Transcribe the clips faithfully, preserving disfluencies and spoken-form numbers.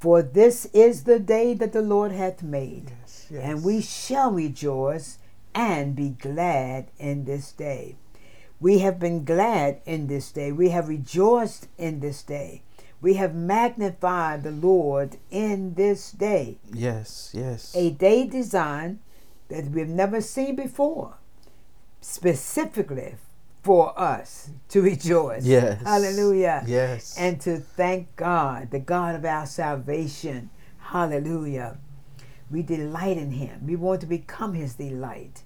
For this is the day that the Lord hath made, yes, yes. and we shall rejoice and be glad in this day. We have been glad in this day. We have rejoiced in this day. We have magnified the Lord in this day. Yes, yes. A day designed that we've never seen before, specifically for us to rejoice. Yes. Hallelujah. Yes. And to thank God, the God of our salvation. Hallelujah. We delight in him. We want to become his delight.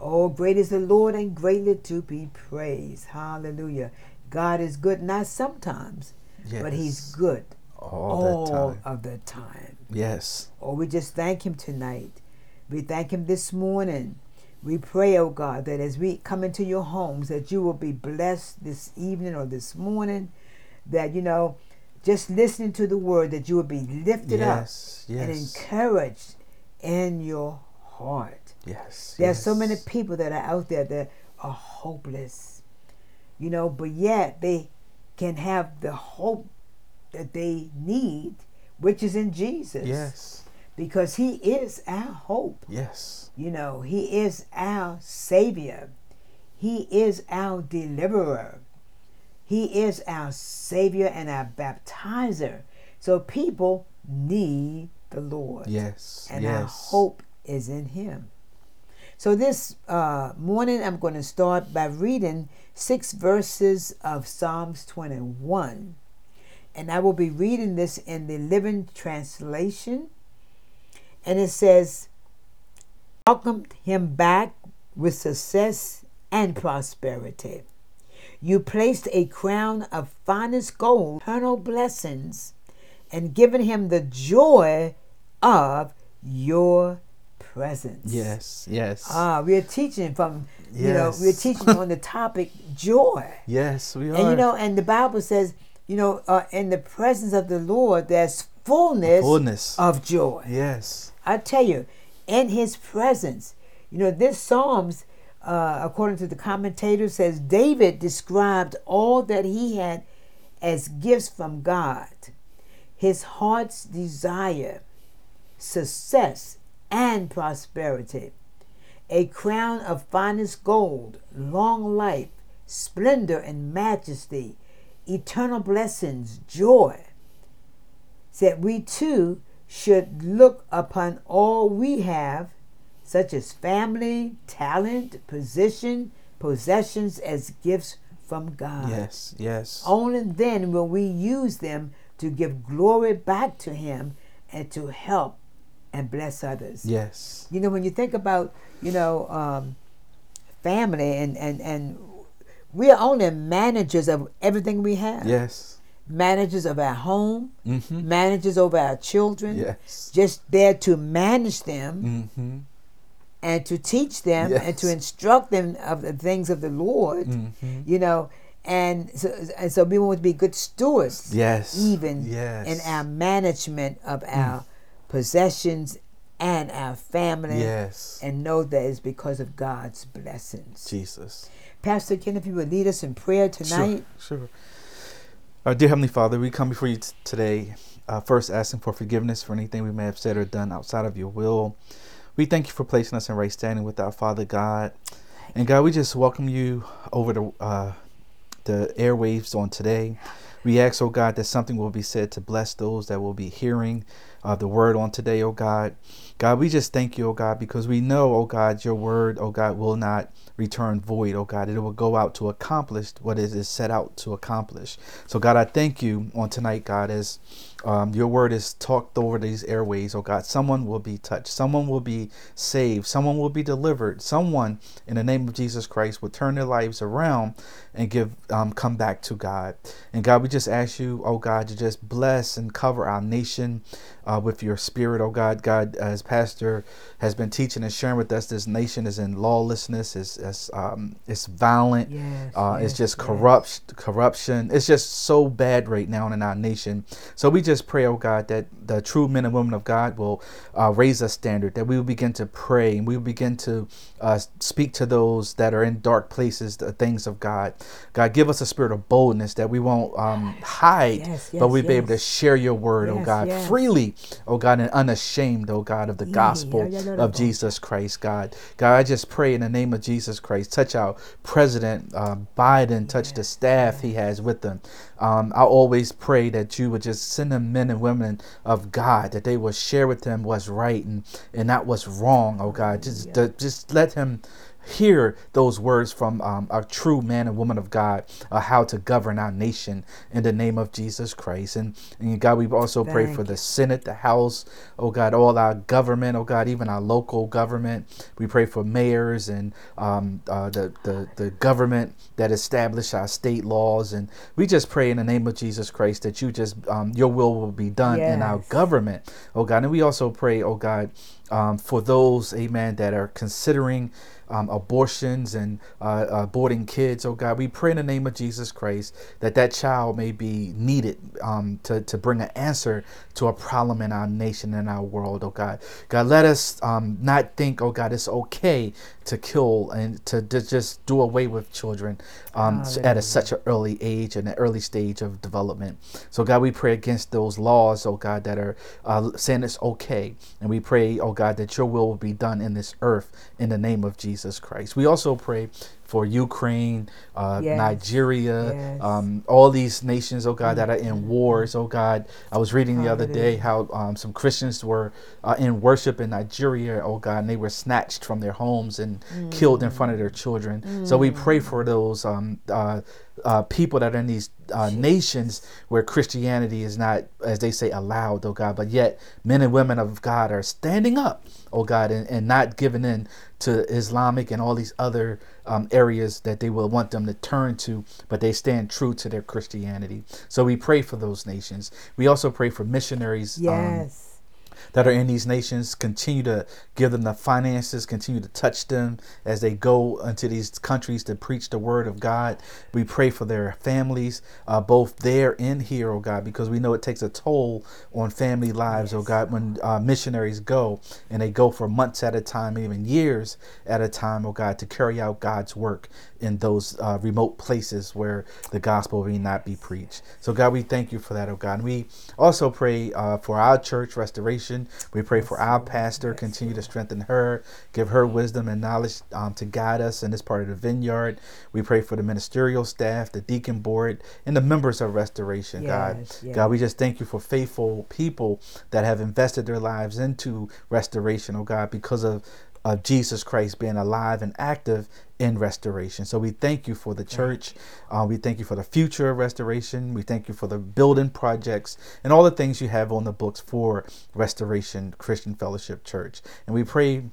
Oh, great is the Lord and greatly to be praised. Hallelujah. God is good, not sometimes, yes. but he's good all, all the time. of the time. Yes. Oh, we just thank him tonight. We thank him this morning. We pray, oh God, that as we come into your homes, that you will be blessed this evening or this morning, that, you know, just listening to the word, that you will be lifted yes, up yes. and encouraged in your heart. Yes. There yes. are so many people that are out there that are hopeless, you know, but yet they can have the hope that they need, which is in Jesus. Yes. Because he is our hope. Yes. You know, he is our Savior. He is our deliverer. He is our Savior and our baptizer. So people need the Lord. Yes. And yes. our hope is in him. So this uh, morning I'm going to start by reading six verses of Psalms twenty-one. And I will be reading this in the Living Translation. And it says, welcomed him back with success and prosperity. You placed a crown of finest gold, eternal blessings, and given him the joy of your presence. Yes, yes. Ah, we are teaching from, you yes. know, we are teaching on the topic joy. Yes, we are. And you know, and the Bible says, you know, uh, in the presence of the Lord, there's Fullness, fullness of joy. Yes. I tell you, in his presence, you know, this Psalms, uh, according to the commentator, says David described all that he had as gifts from God, his heart's desire, success, and prosperity, a crown of finest gold, long life, splendor and majesty, eternal blessings, joy. That we too should look upon all we have, such as family, talent, position, possessions, as gifts from God. Yes, yes. Only then will we use them to give glory back to him and to help and bless others. Yes. You know, when you think about, you know, um, family and, and, and we are only managers of everything we have. Yes. Managers of our home, mm-hmm. managers over our children, yes. just there to manage them mm-hmm. and to teach them yes. and to instruct them of the things of the Lord, mm-hmm. you know, and so, and so we want to be good stewards, yes. even yes. in our management of our mm. possessions and our family, yes. and know that it's because of God's blessings. Jesus. Pastor Ken, if you would lead us in prayer tonight. Sure, sure. Our dear Heavenly Father, we come before you t- today, uh, first asking for forgiveness for anything we may have said or done outside of your will. We thank you for placing us in right standing with our Father God. And God, we just welcome you over the, uh, the airwaves on today. We ask, oh God, that something will be said to bless those that will be hearing uh, the word on today, oh God. God, we just thank you, oh God, because we know, oh God, your word, oh God, will not return void, oh God. It will go out to accomplish what it is set out to accomplish. So God, I thank you on tonight, God, as um, your word is talked over these airways, oh God. Someone will be touched. Someone will be saved. Someone will be delivered. Someone in the name of Jesus Christ will turn their lives around and give um, come back to God. And God, we just ask you, oh God, to just bless and cover our nation. uh, with your spirit, oh God. God, as Pastor has been teaching and sharing with us, this nation is in lawlessness. It's, it's, um, it's violent. Yes, uh, yes, it's just yes. corrupt, corruption. It's just so bad right now in our nation. So we just pray, oh God, that the true men and women of God will uh, raise a standard, that we will begin to pray and we will begin to uh, speak to those that are in dark places, the things of God. God, give us a spirit of boldness that we won't um, hide, yes, yes, but we'll yes. be able to share your word, yes, oh God, yes. freely, oh God, and unashamed, oh God, of the gospel yeah, of Jesus Christ, God. God, I just pray in the name of Jesus Christ, touch our President uh, Biden, touch yeah, the staff yeah. he has with them. Um, I always pray that you would just send them men and women of God, that they will share with them what's right and, and not what's wrong, oh God. Just, yeah. the, just let him hear those words from um, a true man and woman of God, uh, how to govern our nation in the name of Jesus Christ. And, and God, we also Thank pray for the Senate, the House, oh God, all our government, oh God, even our local government. We pray for mayors and um, uh, the, the, the government that establish our state laws. And we just pray in the name of Jesus Christ that you just, um, your will will be done yes. in our government, oh God. And we also pray, oh God, Um, for those, amen, that are considering um, abortions and uh, aborting kids, oh God, we pray in the name of Jesus Christ that that child may be needed um, to, to bring an answer to a problem in our nation and our world, oh God. God, let us um, not think, oh God, it's okay to kill and to, to just do away with children um, oh, at a, such an early age and an early stage of development. So God, we pray against those laws, oh God, that are uh, saying it's okay. And we pray, oh God, that your will will be done in this earth in the name of Jesus Christ. We also pray for Ukraine, uh, yes. Nigeria, yes. Um, all these nations, oh God, that are in wars, oh God. I was reading the Hallelujah. other day how um, some Christians were uh, in worship in Nigeria, oh God, and they were snatched from their homes and mm. killed in front of their children. Mm. So we pray for those um, uh, uh, people that are in these uh, nations where Christianity is not, as they say, allowed, oh God, but yet men and women of God are standing up, oh God, and, and not giving in to Islamic and all these other um, areas that they will want them to turn to, but they stand true to their Christianity. So we pray for those nations. We also pray for missionaries. Yes. Um, that are in these nations. Continue to give them the finances, continue to touch them as they go into these countries to preach the word of God. We pray for their families, uh, both there and here, oh God, because we know it takes a toll on family lives, yes. oh God, when uh, missionaries go and they go for months at a time, even years at a time, oh God, to carry out God's work in those uh, remote places where the gospel may not be preached. So God, we thank you for that, oh God. And we also pray uh, for our church restoration. We pray for our pastor, continue to strengthen her, give her wisdom and knowledge um, to guide us in this part of the vineyard. We pray for the ministerial staff, the deacon board, and the members of Restoration, yes, God. Yes. God, we just thank you for faithful people that have invested their lives into Restoration, oh God, because of of Jesus Christ being alive and active in Restoration. So we thank you for the church. Uh, we thank you for the future of Restoration. We thank you for the building projects and all the things you have on the books for Restoration Christian Fellowship Church. And we pray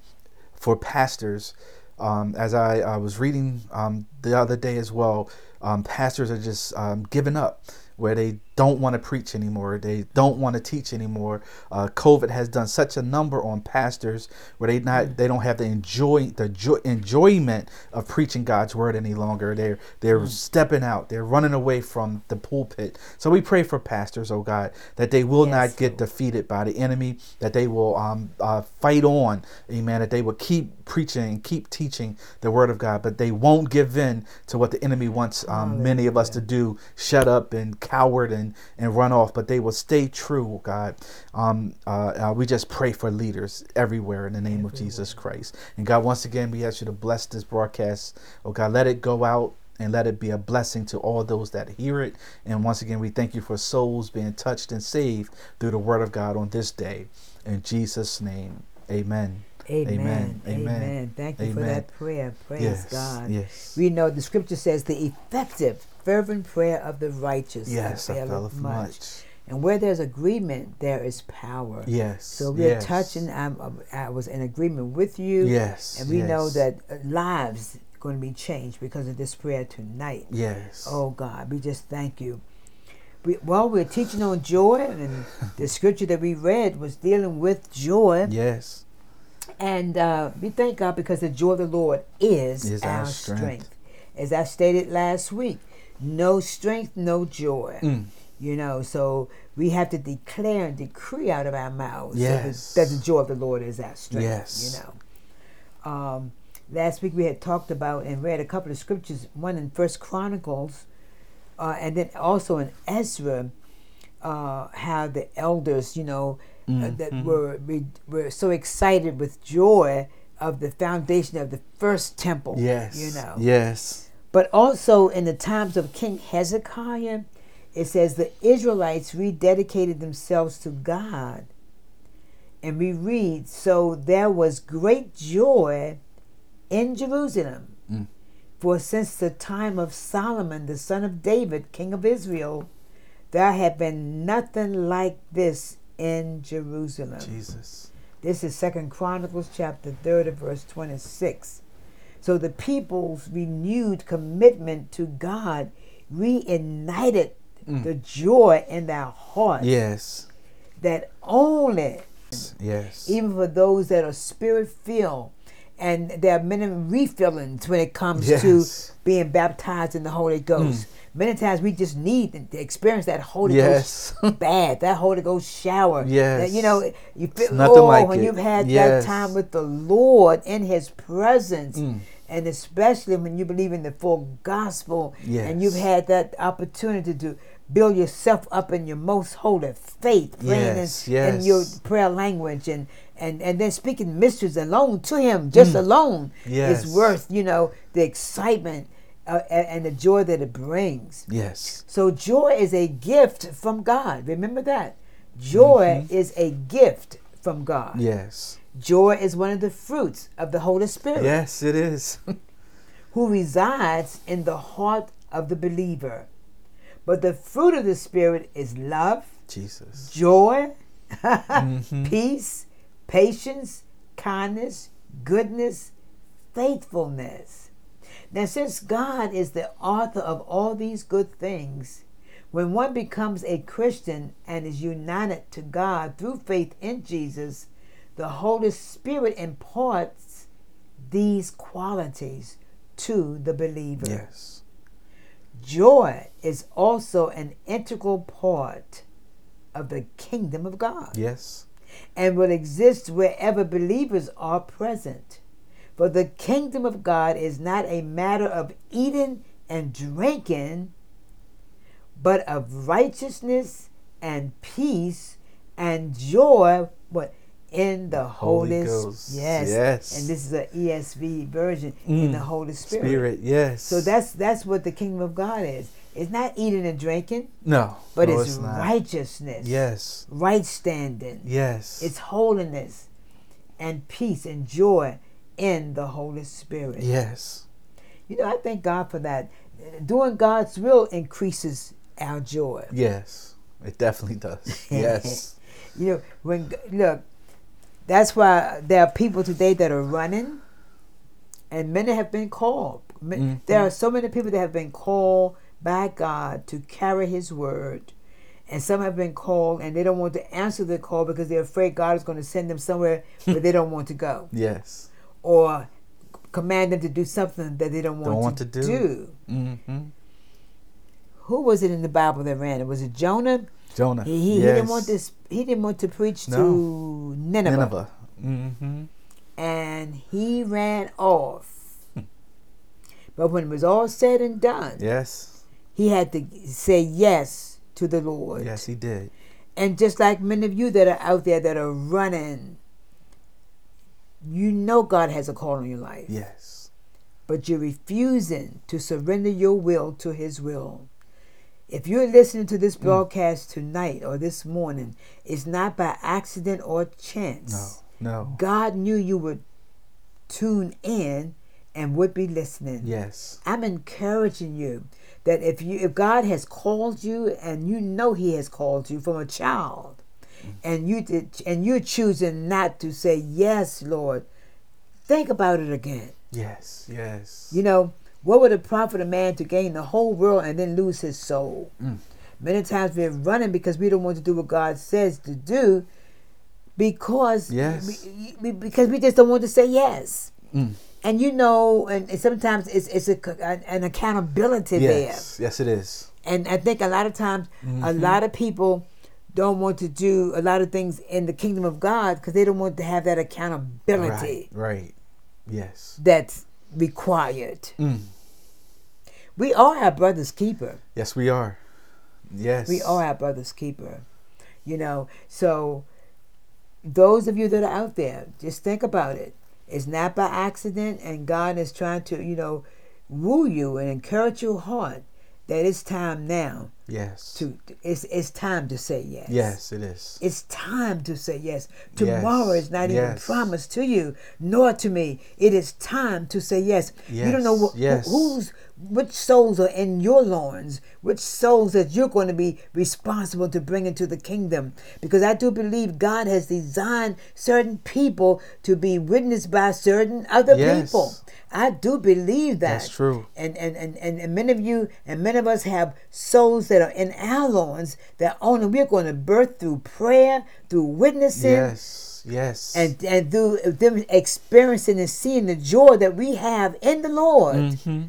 for pastors. Um, as I, I was reading um, the other day as well, um, pastors are just um, giving up, where they don't want to preach anymore. They don't want to teach anymore. Uh, COVID has done such a number on pastors where they not they don't have the enjoy the joy, enjoyment of preaching God's word any longer. They're they're mm. stepping out. They're running away from the pulpit. So we pray for pastors, oh God, that they will yes. not get defeated by the enemy, that they will um, uh, fight on, amen, that they will keep preaching and keep teaching the word of God, but they won't give in to what the enemy wants um, many of us to do, shut up and coward and, and run off, but they will stay true, God. Um, uh, uh, we just pray for leaders everywhere in the name everywhere. of Jesus Christ. And God, once again, we ask you to bless this broadcast. Oh God, let it go out and let it be a blessing to all those that hear it. And once again, we thank you for souls being touched and saved through the word of God on this day. In Jesus' name, amen. Amen. Amen. Amen. Amen. Thank you amen. for that prayer. Praise yes. God. Yes. We know the scripture says the effective, fervent prayer of the righteous yes, availeth much. much. And where there's agreement, there is power. Yes. So we're yes. touching. I'm, I was in agreement with you. Yes. And we yes. know that lives are going to be changed because of this prayer tonight. Yes. Oh God, we just thank you. we, well, we're teaching on joy, and the scripture that we read was dealing with joy. Yes. And uh, we thank God, because the joy of the Lord is, is our, our strength. strength. As I stated last week, no strength, no joy. Mm. You know, so we have to declare and decree out of our mouths yes. that, the, that the joy of the Lord is our strength. Yes. You know, um, last week we had talked about and read a couple of scriptures, one in First Chronicles, uh, and then also in Ezra, uh, how the elders, you know, mm-hmm. uh, that were we, were so excited with joy of the foundation of the first temple. Yes. You know. Yes. But also in the times of King Hezekiah. It says the Israelites rededicated themselves to God. And we read, so there was great joy in Jerusalem. Mm. For since the time of Solomon, the son of David, king of Israel, there had been nothing like this in Jerusalem. Jesus. This is Second Chronicles chapter thirty, verse twenty-six. So the people's renewed commitment to God reignited Mm. the joy in their heart. Yes. That only. Yes. Even for those that are spirit filled, and there are many refillings when it comes yes. to being baptized in the Holy Ghost. Mm. Many times we just need to experience that Holy yes. Ghost bath, that Holy Ghost shower. Yes. That, you know, you feel nothing oh, like when it. You've had yes. that time with the Lord in His presence. Mm. And especially when you believe in the full gospel yes. and you've had that opportunity to build yourself up in your most holy faith, praying yes, in, yes. in your prayer language, and, and, and then speaking mysteries alone to Him, just mm. alone, yes. is worth, you know, the excitement uh, and the joy that it brings. Yes. So joy is a gift from God. Remember that. Joy mm-hmm. is a gift from God. Yes. Joy is one of the fruits of the Holy Spirit. Yes, it is. Who resides in the heart of the believer. But the fruit of the Spirit is love, Jesus, joy, mm-hmm. peace, patience, kindness, goodness, faithfulness. Now, since God is the author of all these good things, when one becomes a Christian and is united to God through faith in Jesus, the Holy Spirit imparts these qualities to the believer. Yes. Joy is also an integral part of the kingdom of God. Yes. And will exist wherever believers are present. For the kingdom of God is not a matter of eating and drinking, but of righteousness and peace and joy. What? In the Holy, Holy Ghost. Yes. yes. And this is an E S V version, mm. in the Holy Spirit. Spirit, yes. So that's that's what the kingdom of God is. It's not eating and drinking. No. But no, it's, it's righteousness. Yes. Right standing. Yes. It's holiness and peace and joy in the Holy Spirit. Yes. You know, I thank God for that. Doing God's will increases our joy. Yes. It definitely does. Yes. You know, when look, that's why there are people today that are running, and many have been called. Mm-hmm. There are so many people that have been called by God to carry His word, and some have been called, and they don't want to answer the call because they're afraid God is going to send them somewhere where they don't want to go. Yes. Or command them to do something that they don't want, don't want to, to do. do. Mm-hmm. Who was it in the Bible that ran it? Was it Jonah? Jonah. He, he, yes. he didn't want this. He didn't want to preach no. to Nineveh. Nineveh. Mm-hmm. And he ran off. But when it was all said and done, yes, he had to say yes to the Lord. Yes, he did. And just like many of you that are out there that are running, you know God has a call on your life. Yes. But you're refusing to surrender your will to His will. If you're listening to this broadcast mm. tonight or this morning, it's not by accident or chance. No, no. God knew you would tune in and would be listening. Yes. I'm encouraging you that if you, if God has called you, and you know He has called you from a child, mm. and you did, and you're choosing not to say yes, Lord, think about it again. Yes, yes. You know, what would it profit a man to gain the whole world and then lose his soul? Mm. Many times we're running because we don't want to do what God says to do because yes. we, we, because we just don't want to say yes. Mm. And you know, and, and sometimes it's it's a, an accountability yes. there. Yes, yes it is. And I think a lot of times, mm-hmm. a lot of people don't want to do a lot of things in the kingdom of God because they don't want to have that accountability. Right, right. Yes. That's required. Mm. We are our brother's keeper. Yes, we are. Yes. We are our brother's keeper. You know, so those of you that are out there, just think about it. It's not by accident, and God is trying to, you know, woo you and encourage your heart that it's time now. Yes. To it's it's time to say yes. Yes, it is. It's time to say yes. Tomorrow yes. is not yes. even promised to you, nor to me. It is time to say yes. Yes. You don't know wh- yes. wh- who's which souls are in your loins, which souls that you're going to be responsible to bring into the kingdom. Because I do believe God has designed certain people to be witnessed by certain other yes. people. I do believe that. That's true. And and, and, and and many of you and many of us have souls that are in our loins that only we're going to birth through prayer, through witnessing. Yes, yes. And, and through them experiencing and seeing the joy that we have in the Lord. Mm-hmm.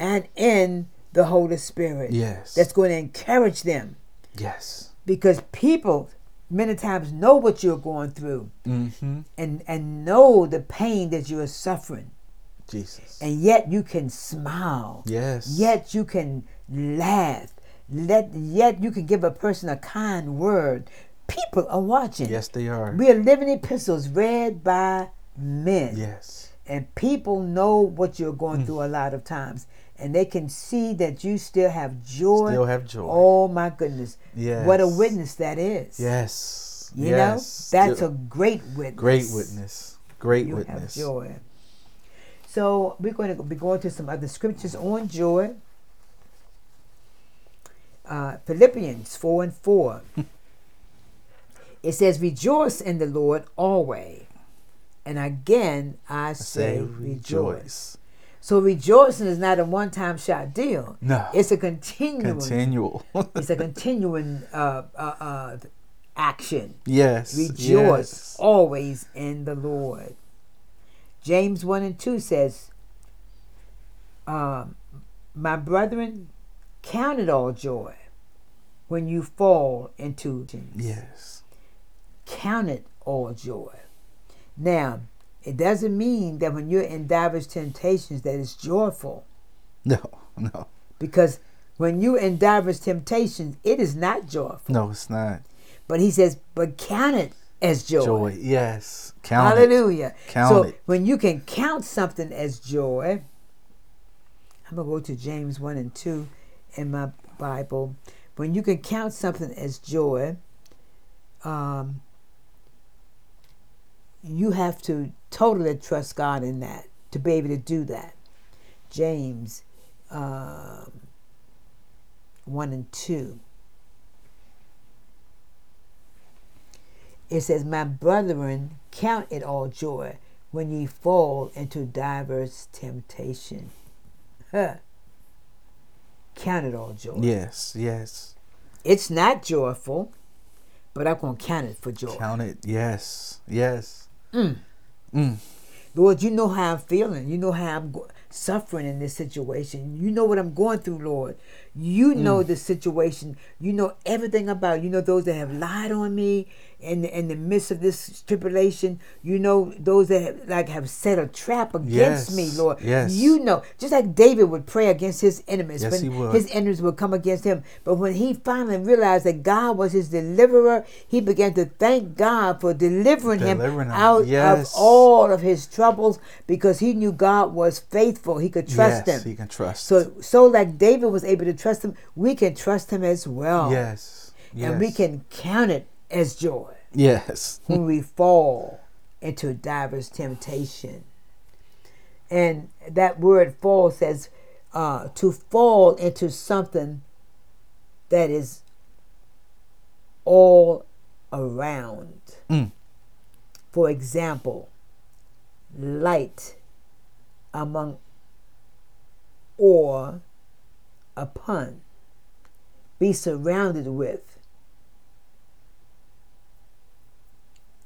And in the Holy Spirit. Yes. That's going to encourage them. Yes. Because people many times know what you're going through. Mm-hmm. And, and know the pain that you are suffering. Jesus. And yet you can smile. Yes. Yet you can laugh. Let, yet you can give a person a kind word. People are watching. Yes, they are. We are living epistles read by men. Yes. And people know what you're going mm. through a lot of times. And they can see that you still have joy. Still have joy. Oh, my goodness. Yes. What a witness that is. Yes. You yes. know, that's still a great witness. Great witness. Great you witness. Have joy. So we're going to be going to some other scriptures on joy. Uh, Philippians four and four. It says, rejoice in the Lord always. And again, I say, I say rejoice. rejoice. So rejoicing is not a one-time shot deal. No, it's a continuing. Continual. It's a continuing uh, uh, uh, action. Yes, rejoice yes. always in the Lord. James one and two says, uh, "My brethren, count it all joy when you fall into temptation." Yes, count it all joy. Now, it doesn't mean that when you're in diverse temptations that it's joyful. No, no. Because when you're in diverse temptations, it is not joyful. No, it's not. But he says, but count it as joy. Joy, yes. Count Hallelujah. It. Count so it. So when you can count something as joy, I'm going to go to James one and two in my Bible. When you can count something as joy, um, you have to totally trust God in that to be able to do that. James um, one and two. It says, my brethren, count it all joy when ye fall into diverse temptation. Huh. Count it all joy. Yes, yes. It's not joyful, but I'm going to count it for joy. Count it, yes, yes. Mm. Mm. Lord, you know how I'm feeling. You know how I'm go- suffering in this situation. You know what I'm going through, Lord. You mm. know the situation. You know everything about it. You know those that have lied on me in the, in the midst of this tribulation. You know those that have, like have set a trap against yes. me, Lord. Yes. You know, just like David would pray against his enemies. Yes, when he would. His enemies would come against him. But when he finally realized that God was his deliverer, he began to thank God for delivering, delivering him, him out yes. of all of his troubles because he knew God was faithful. He could trust yes, him. He can trust. So, so like David was able to trust him, we can trust him as well. Yes. yes. And we can count it as joy. Yes. When we fall into diverse temptation. And that word fall says uh, to fall into something that is all around. Mm. For example, light among or upon be surrounded with,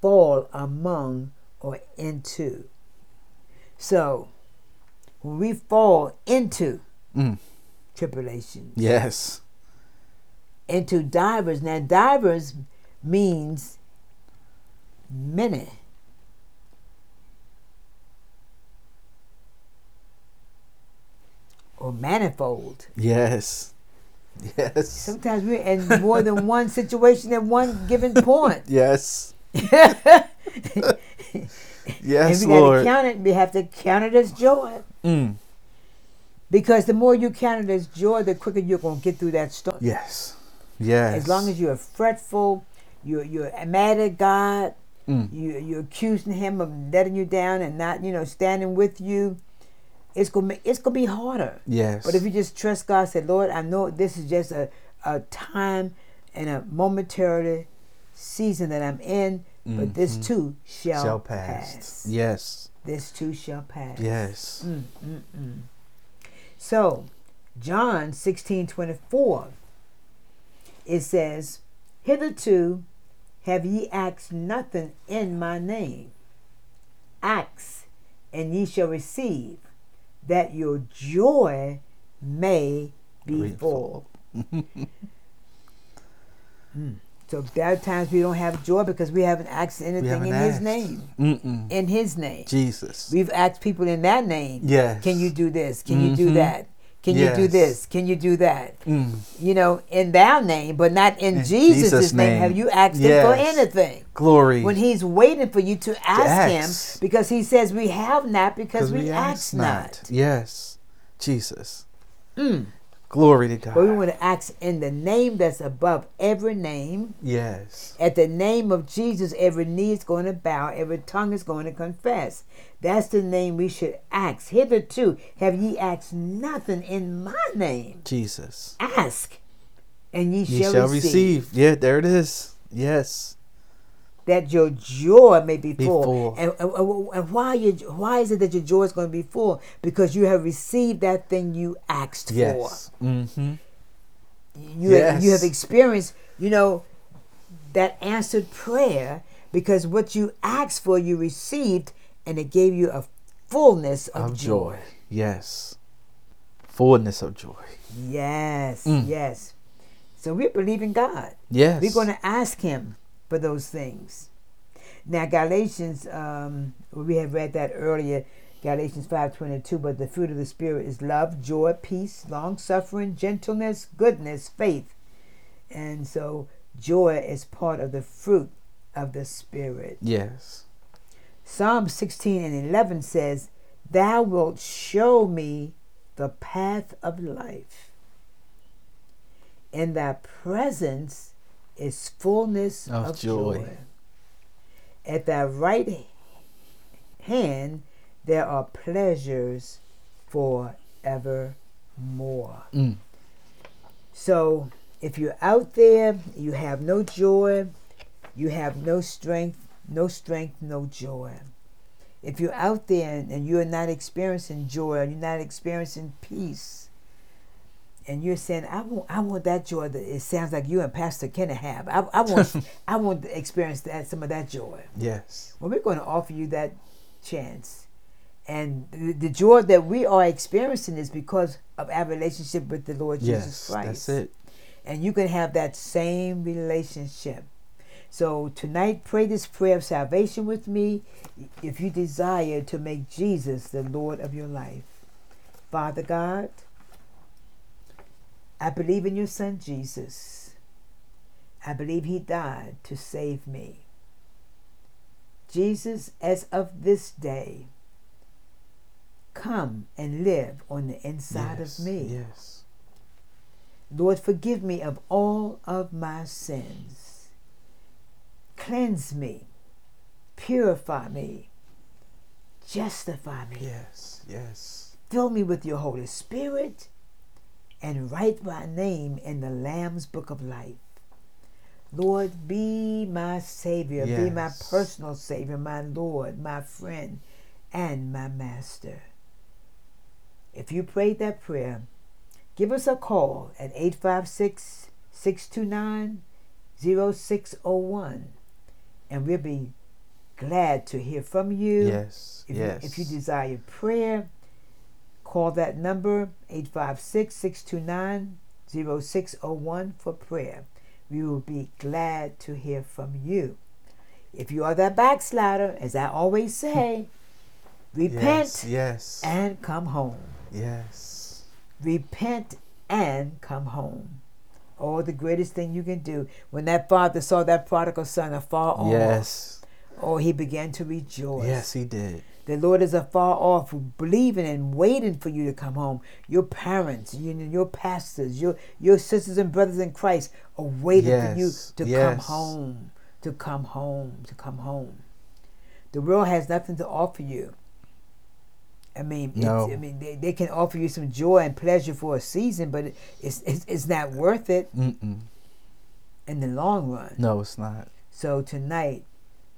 fall among or into. So when we fall into mm. tribulation, yes, into divers. Now divers means many. Or manifold. Yes. Yes. Sometimes we're in more than one situation at one given point. Yes. Yes, and we Lord. Gotta count it. We have to count it as joy. Mm. Because the more you count it as joy, the quicker you're going to get through that storm. Yes. Yes. As long as you're fretful, you're you're mad at God, mm. you you're accusing Him of letting you down and not, you know, standing with you. It's gonna it's gonna be harder. Yes. But if you just trust God, say, Lord, I know this is just a, a time and a momentary season that I'm in, mm-hmm. but this too shall, shall pass. pass. Yes. This too shall pass. Yes. Mm-mm-mm. So, John sixteen twenty four. It says, "Hitherto have ye asked nothing in my name. Ask, and ye shall receive, that your joy may be full." mm. So there are times we don't have joy because we haven't asked anything haven't in asked. His name. Mm-mm. In His name. Jesus. We've asked people in that name. Yes. Can you do this? Can mm-hmm. you do that? Can yes. you do this? Can you do that? Mm. You know, in thou name, but not in, in Jesus', Jesus name. name. Have you asked yes. Him for anything? Glory. When He's waiting for you to ask, to ask. Him, because He says we have not because we, we ask not. not. Yes. Jesus. Mm. Glory to God. But we want to ask in the name that's above every name. Yes. At the name of Jesus, every knee is going to bow, every tongue is going to confess. That's the name we should ask. Hitherto have ye asked nothing in my name. Jesus. Ask, and ye, ye shall, shall receive. receive. Yeah, there it is. Yes. That your joy may be, be full. full. And, and, and why, you, why is it that your joy is going to be full? Because you have received that thing you asked yes. for. Mm-hmm. You, yes. have, you have experienced, you know, that answered prayer, because what you asked for, you received. And it gave you a fullness of, of joy. joy. Yes. Fullness of joy. Yes. Mm. Yes. So we believe in God. Yes. We're going to ask Him for those things. Now, Galatians, um, we have read that earlier, Galatians five twenty-two, but the fruit of the Spirit is love, joy, peace, long-suffering, gentleness, goodness, faith. And so joy is part of the fruit of the Spirit. Yes. Psalm sixteen and eleven says, "Thou wilt show me the path of life. In thy presence is fullness of, of joy. joy. At thy right hand there are pleasures forevermore." Mm. So if you're out there, you have no joy, you have no strength, No strength, no joy. If you're out there and, and you're not experiencing joy, you're not experiencing peace, and you're saying, I want I want that joy that it sounds like you and Pastor Kenny have. I, I want I want to experience that some of that joy. Yes. Well, we're going to offer you that chance. And the, the joy that we are experiencing is because of our relationship with the Lord yes, Jesus Christ. That's it. And you can have that same relationship. So tonight, pray this prayer of salvation with me if you desire to make Jesus the Lord of your life. Father God, I believe in your Son, Jesus. I believe He died to save me. Jesus, as of this day, come and live on the inside yes, of me. Yes. Lord, forgive me of all of my sins. Cleanse me, purify me, justify me. Yes, yes. Fill me with your Holy Spirit and write my name in the Lamb's Book of Life. Lord, be my Savior, yes. be my personal Savior, my Lord, my friend, and my Master. If you prayed that prayer, give us a call at eight five six, six two two, two two two two six two nine, zero six zero one. And we'll be glad to hear from you. Yes, if yes. You, if you desire prayer, call that number, eight five six, six two nine, zero six zero one for prayer. We will be glad to hear from you. If you are that backslider, as I always say, repent yes, yes. and come home. Yes. Repent and come home. Oh, the greatest thing you can do. When that father saw that prodigal son afar off, yes. oh, he began to rejoice. Yes, he did. The Lord is afar off, believing and waiting for you to come home. Your parents, you know, your pastors, your your sisters and brothers in Christ are waiting yes. for you to yes. come home, to come home, to come home. The world has nothing to offer you. I mean, no. it's, I mean, they, they can offer you some joy and pleasure for a season, but it, it's, it's it's not worth it Mm-mm. in the long run. No, it's not. So tonight,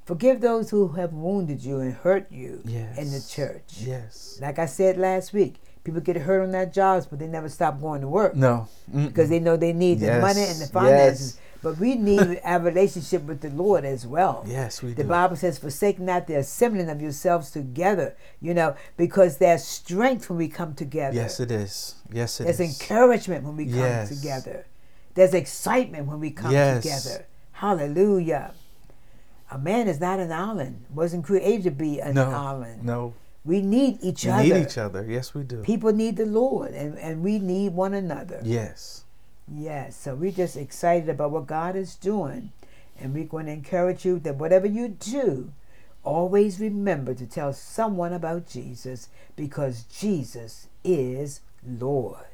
forgive those who have wounded you and hurt you yes. in the church. Yes. Like I said last week, people get hurt on their jobs, but they never stop going to work. No. Mm-mm. Because they know they need yes. the money and the finances. Yes. But we need our relationship with the Lord as well. Yes, we the do. The Bible says, forsake not the assembling of yourselves together, you know, because there's strength when we come together. Yes, it is. Yes, it there's is. There's encouragement when we come yes. together. There's excitement when we come yes. together. Hallelujah. A man is not an island. Wasn't created to be an no, island. No. We need each we other. We need each other. Yes, we do. People need the Lord, and, and we need one another. Yes. Yes. So we're just excited about what God is doing. And we're going to encourage you that whatever you do, always remember to tell someone about Jesus, because Jesus is Lord.